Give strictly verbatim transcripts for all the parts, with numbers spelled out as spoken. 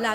La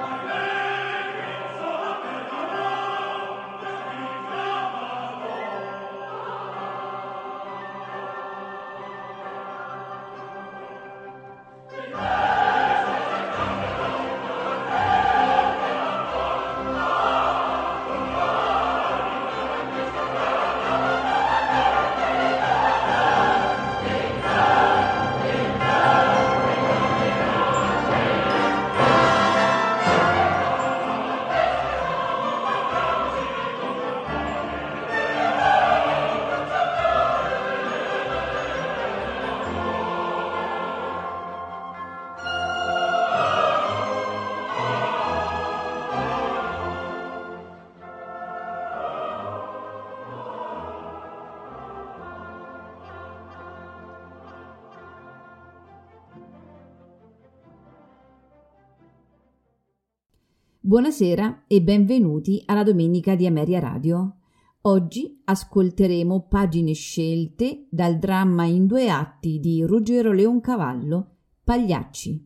Buonasera e benvenuti alla Domenica di Ameria Radio. Oggi ascolteremo pagine scelte dal dramma in due atti di Ruggero Leoncavallo, Pagliacci.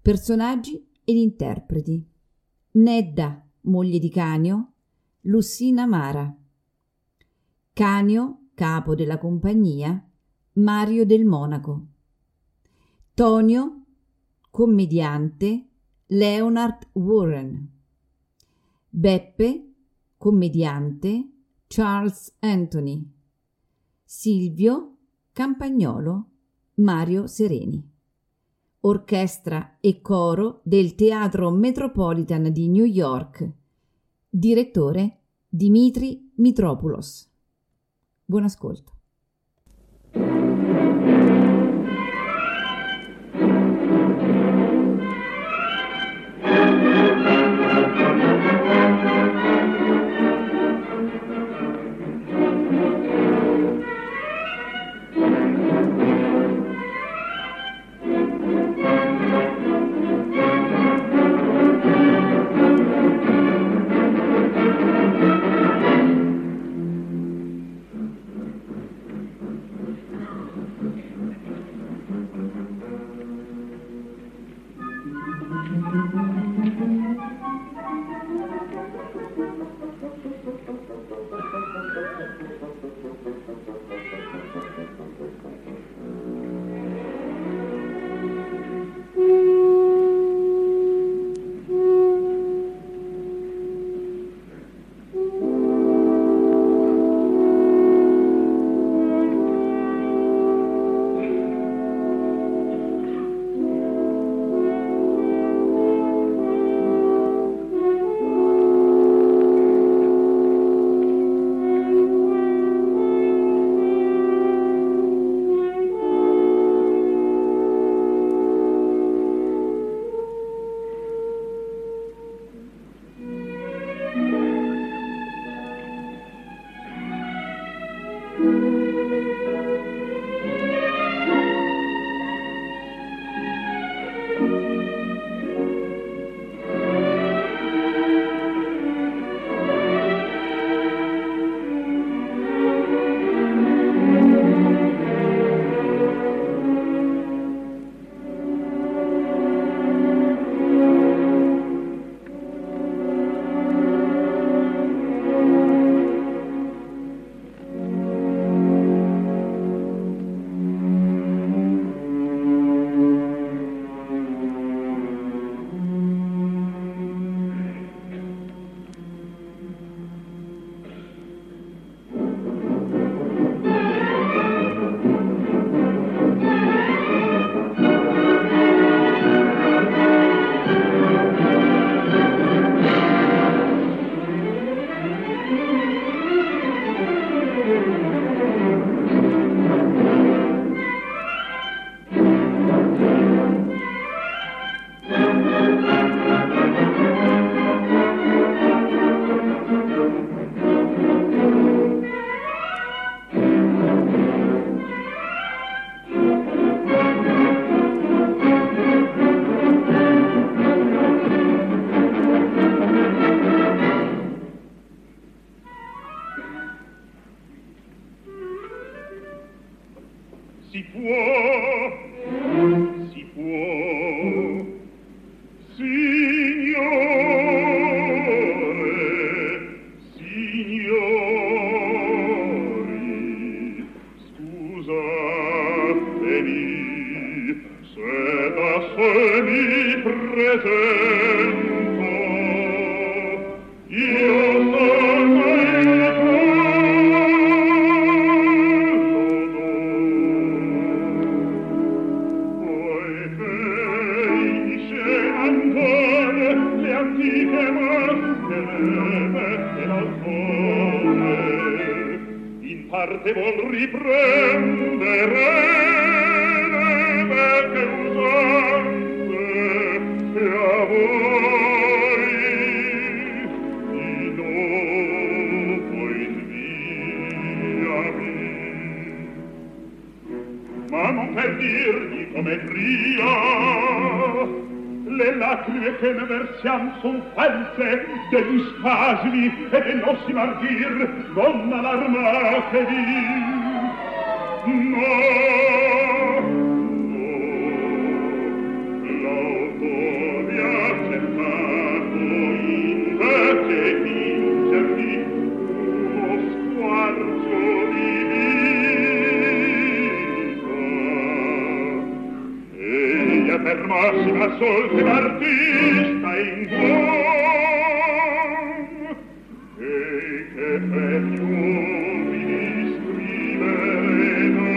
Personaggi ed interpreti: Nedda, moglie di Canio; Lucine Amara; Canio, capo della compagnia; Mario del Monaco; Tonio, commediante; Leonard Warren; Beppe, commediante; Charles Anthony; Silvio Campagnolo; Mario Sereni. Orchestra e coro del Teatro Metropolitan di New York. Direttore Dimitri Mitropulos. Buon ascolto. Si può, si può, in parte vuol riprendere le vecchie usanze che a voi di dopo sviavi, ma non per dirgli come pria le lacrime che ne versiam son false degli spasimi e del nostri martir non allarmatevi. No, no, l'autore ha accettato invece vincervi uno squarcio di vita, egli è per massima solte artista in buon e che per gli uomini scriverà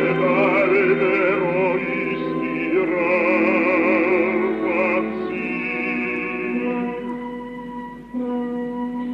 e valvero ispirava sì. Morire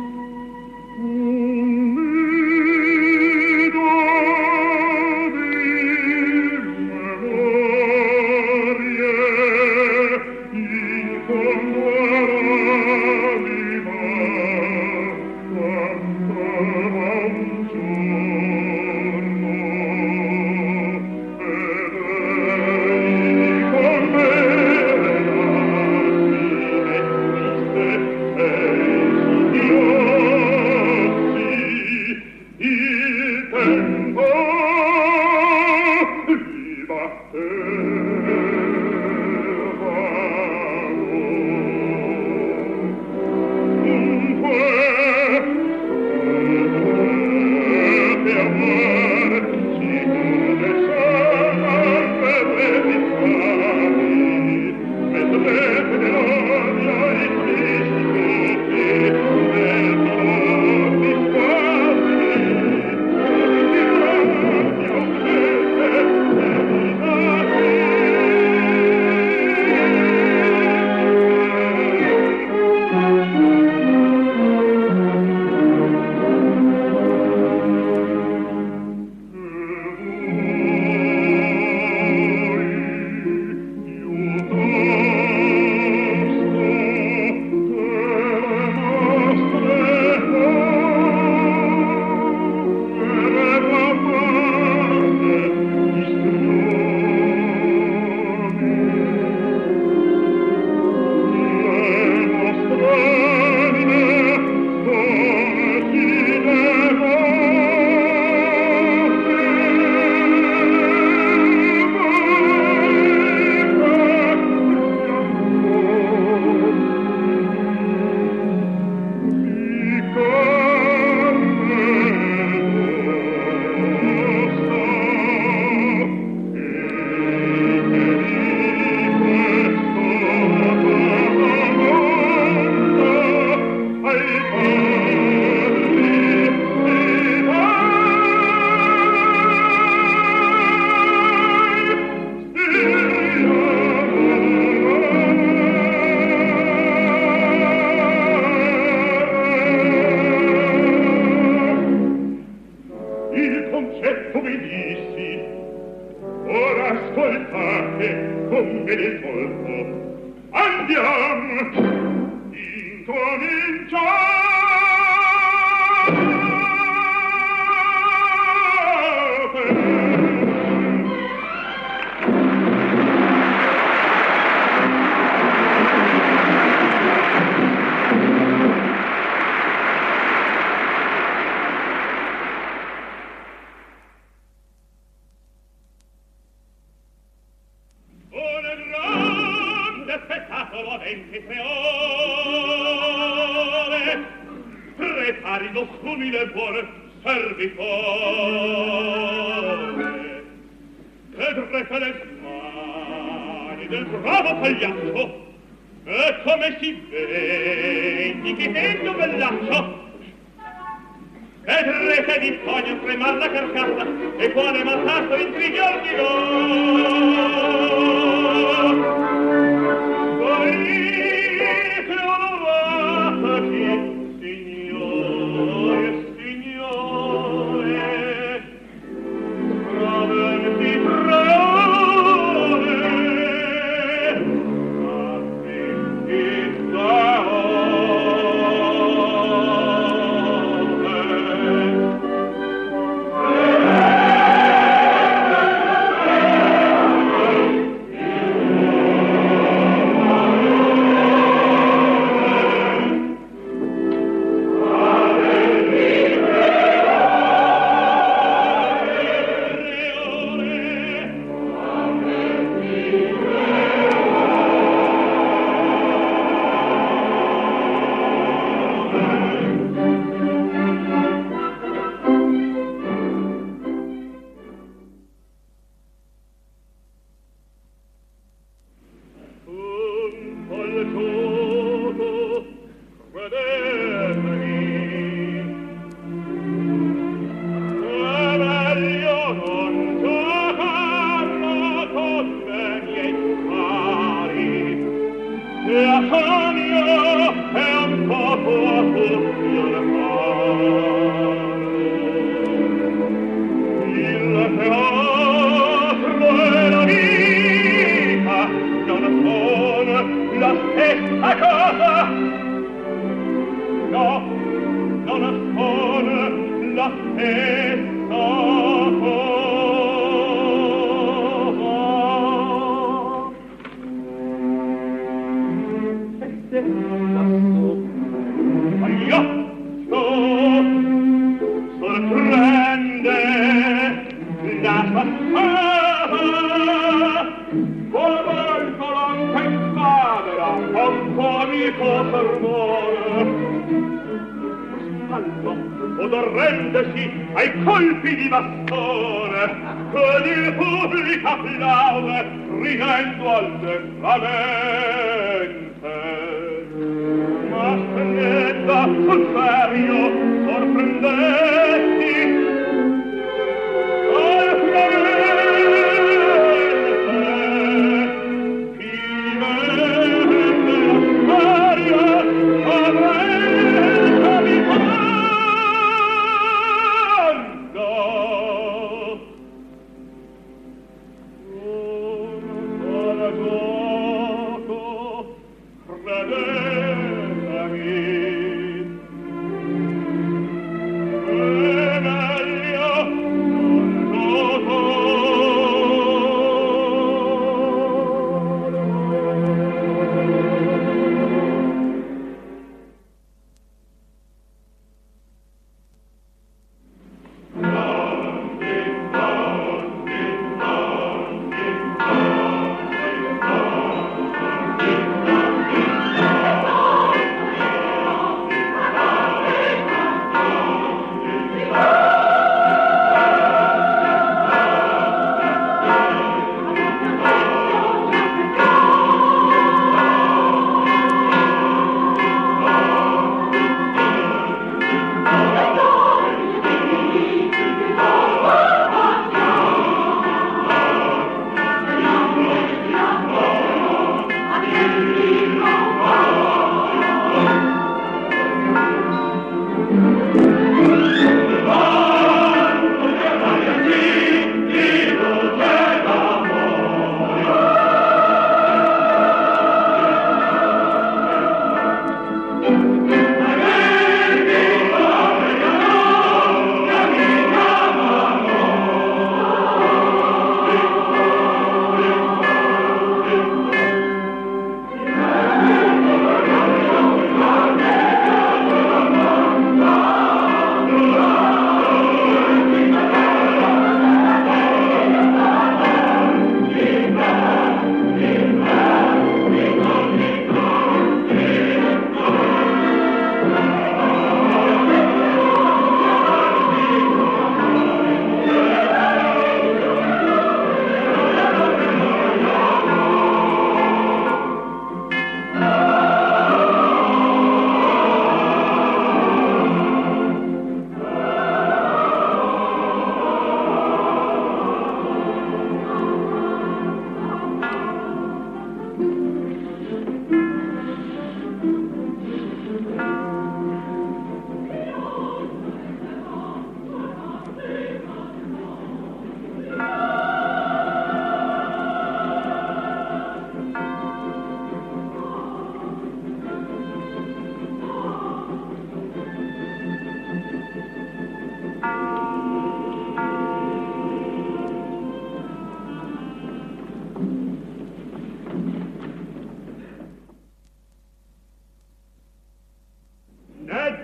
Credetemi.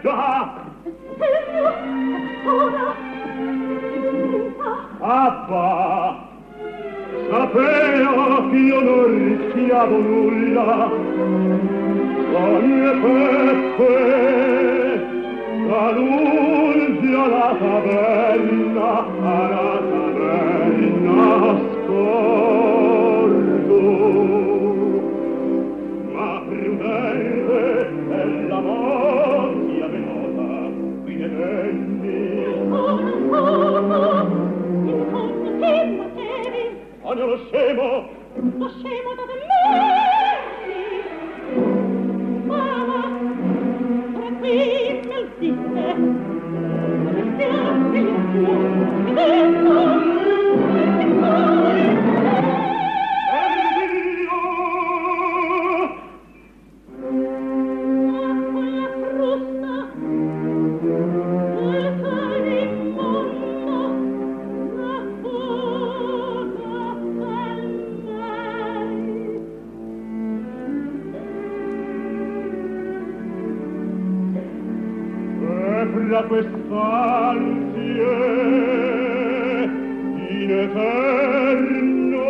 Nedda! Ora! Appa! Sapeva che io non rischiavo nulla, ogni peppe, da lungi alla taverna, alla taverna scordo. Ma prudente è la voglia venuta qui dentro. Ogni lo scemo! Lo scemo da me! Mamma! Ora qui nel ziste! Grazie! Da quest'ansie in eterno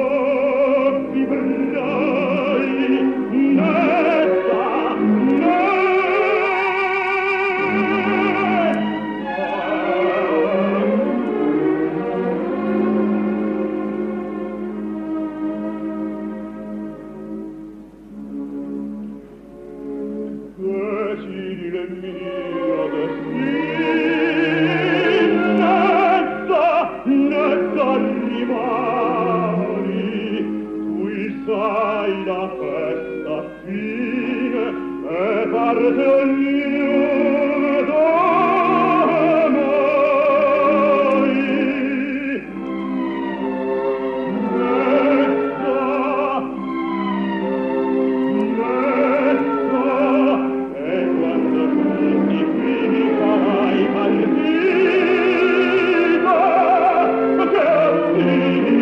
vibrai, Nedda, Nedda. Decidi le mio destino, sai la festa fine e parte ognuno da noi. Netta, netta, e quando tutti fini farai partita, che ti diverrai.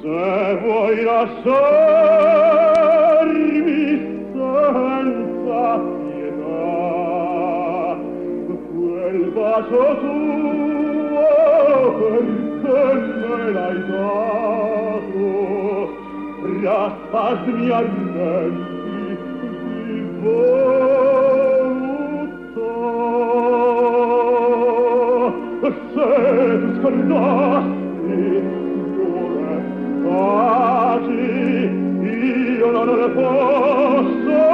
Se vuoi lasciarmi stare bacio tuo perché me l'hai dato, rasparmi ardenti di volutà. Se scordassi due baci io non le posso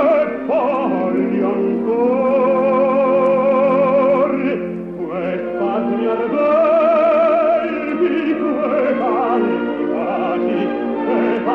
e poi ancora. Poi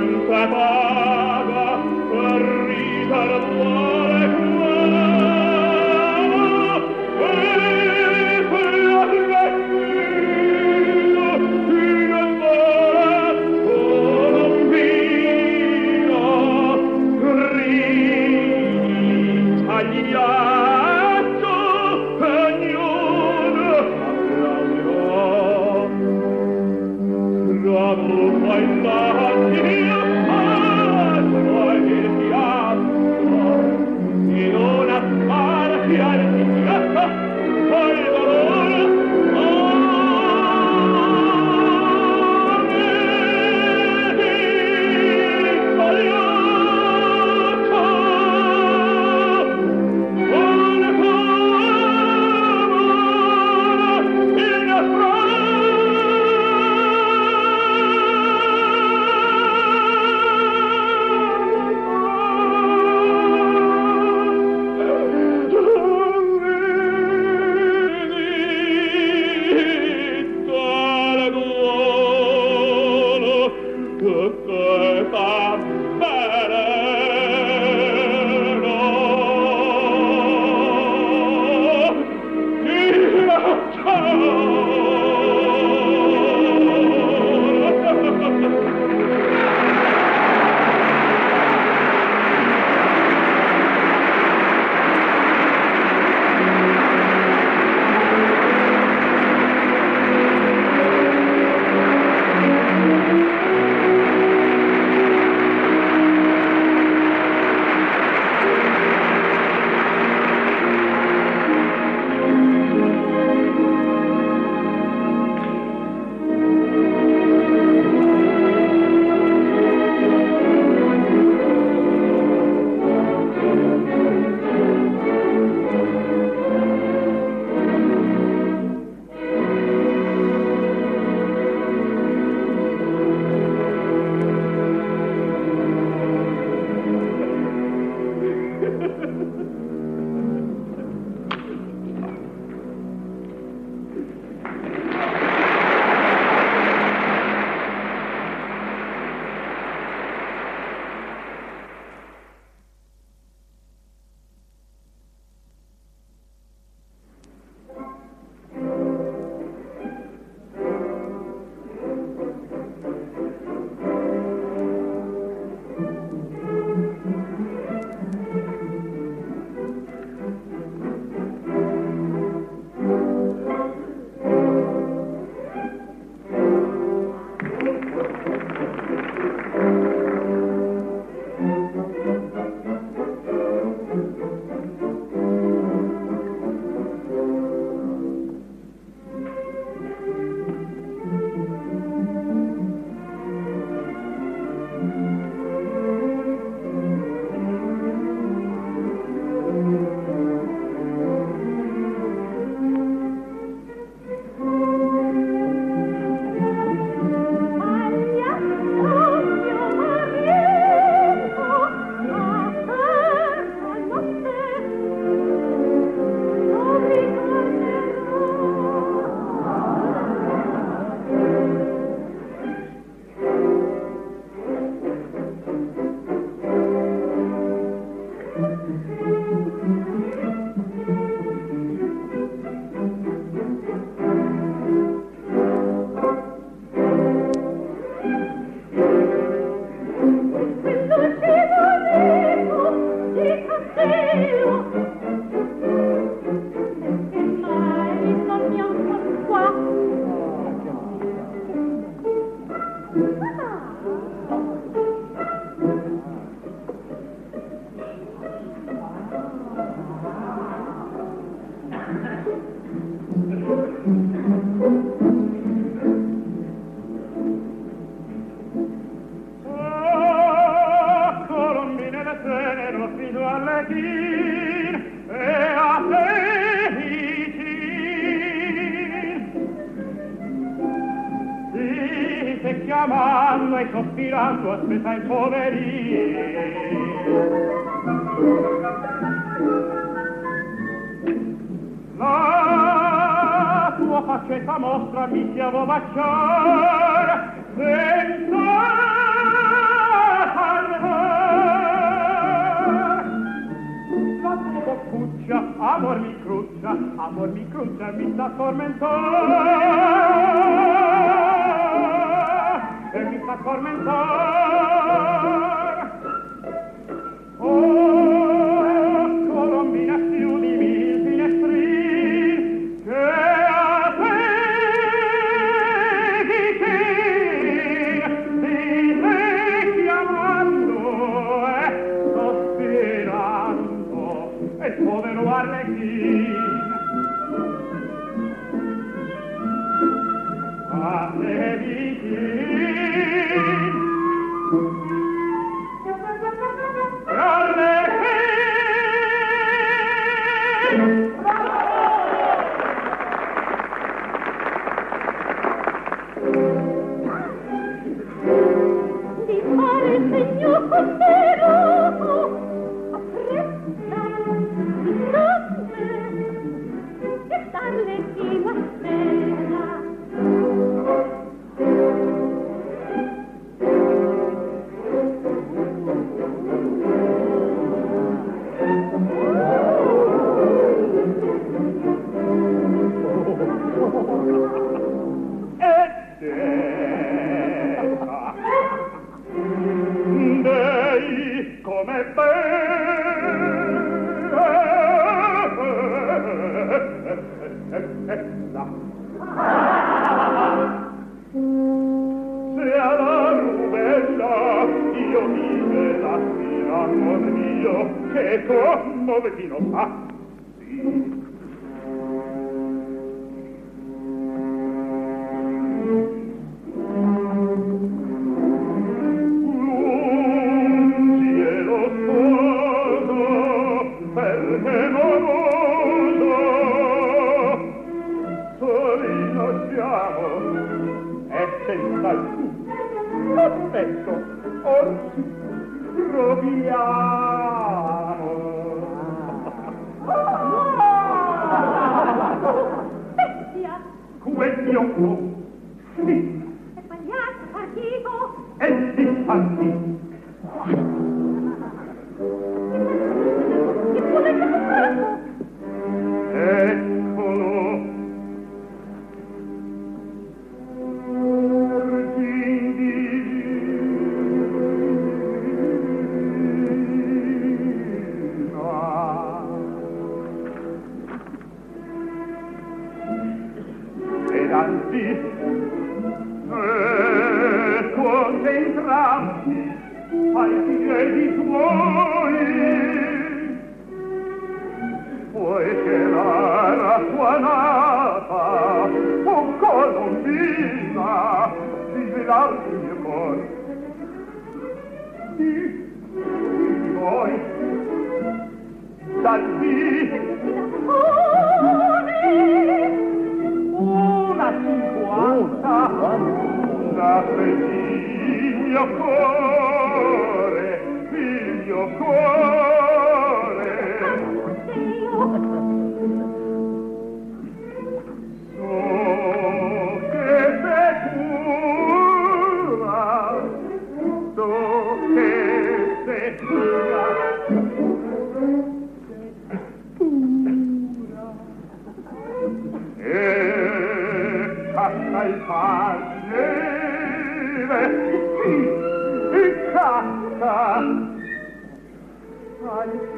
il valore, oh,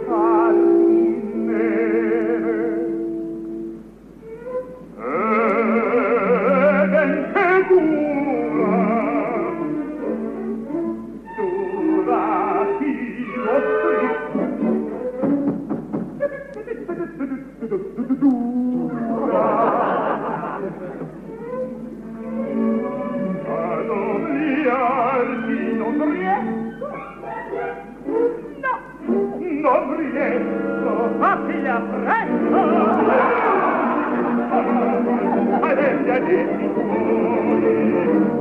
I'll la prendo. Ma degli adepti tuoi, Sanguino,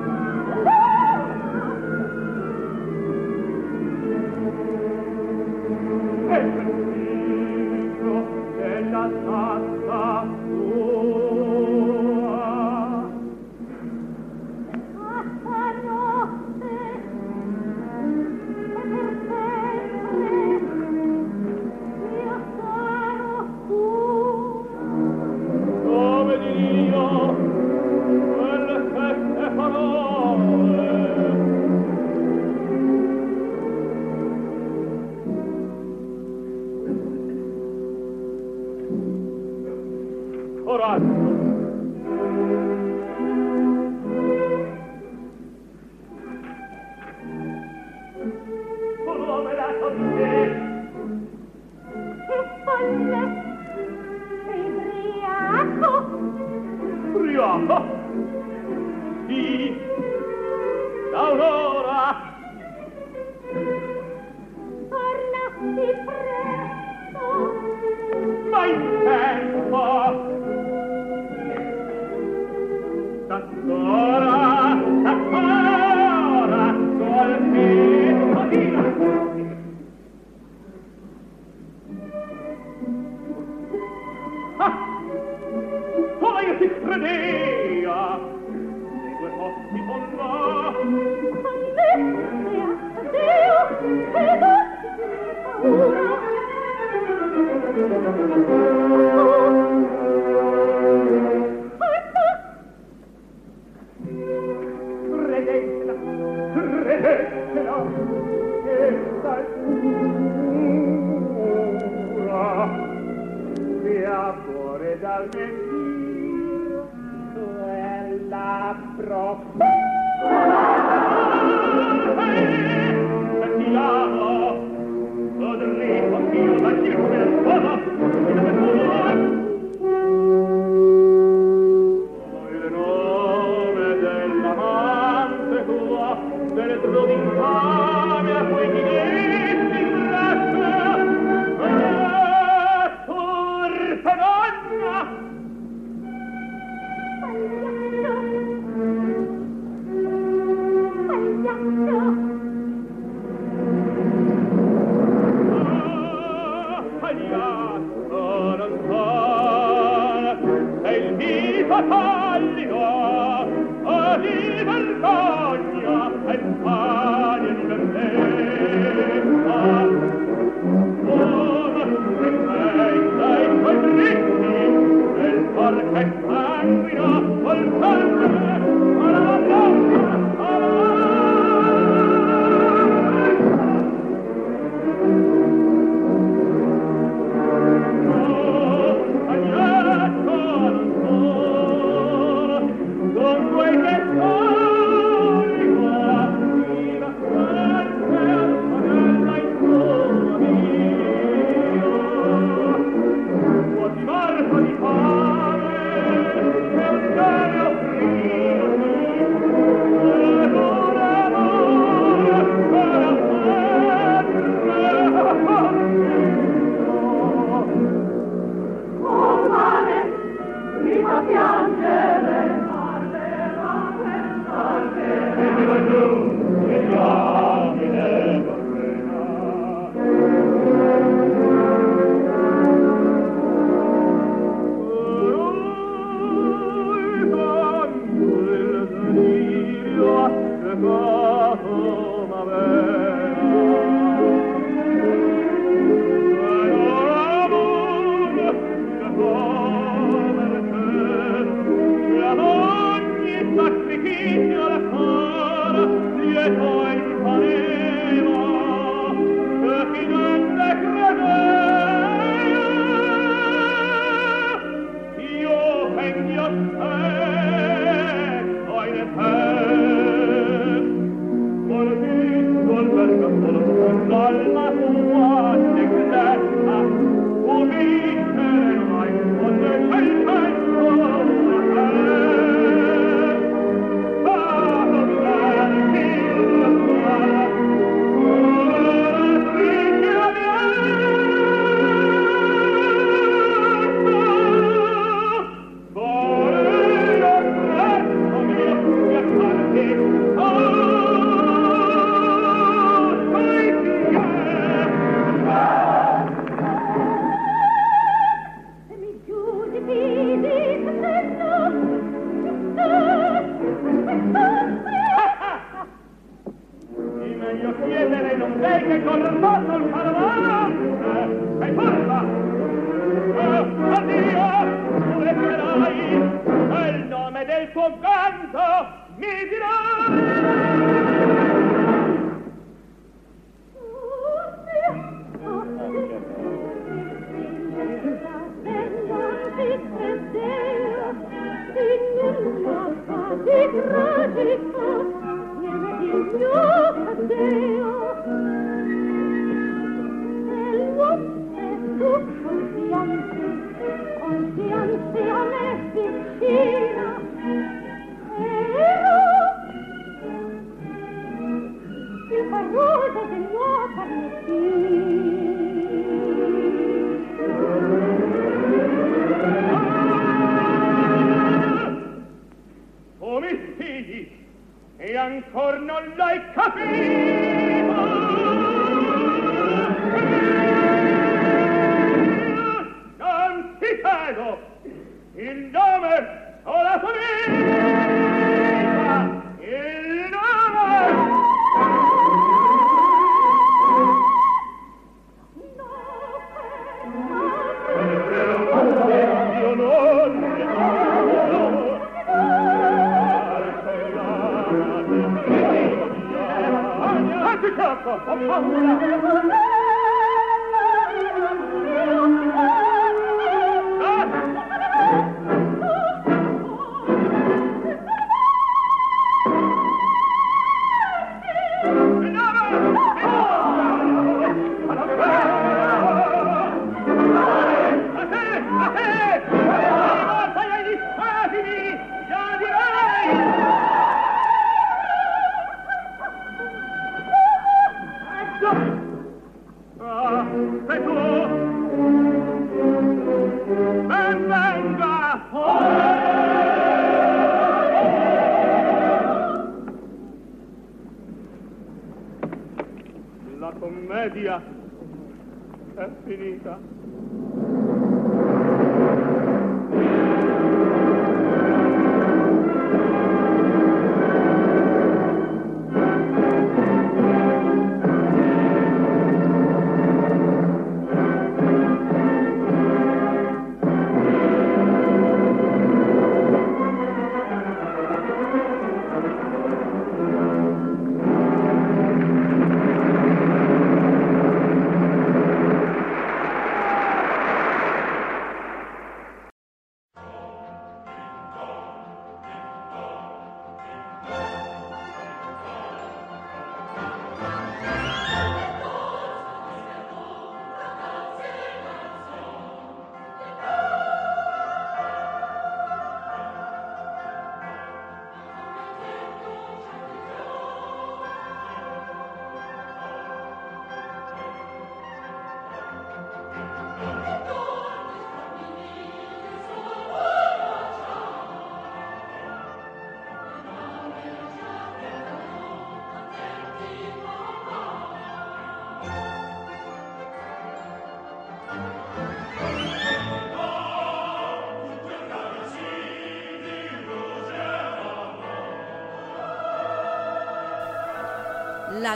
La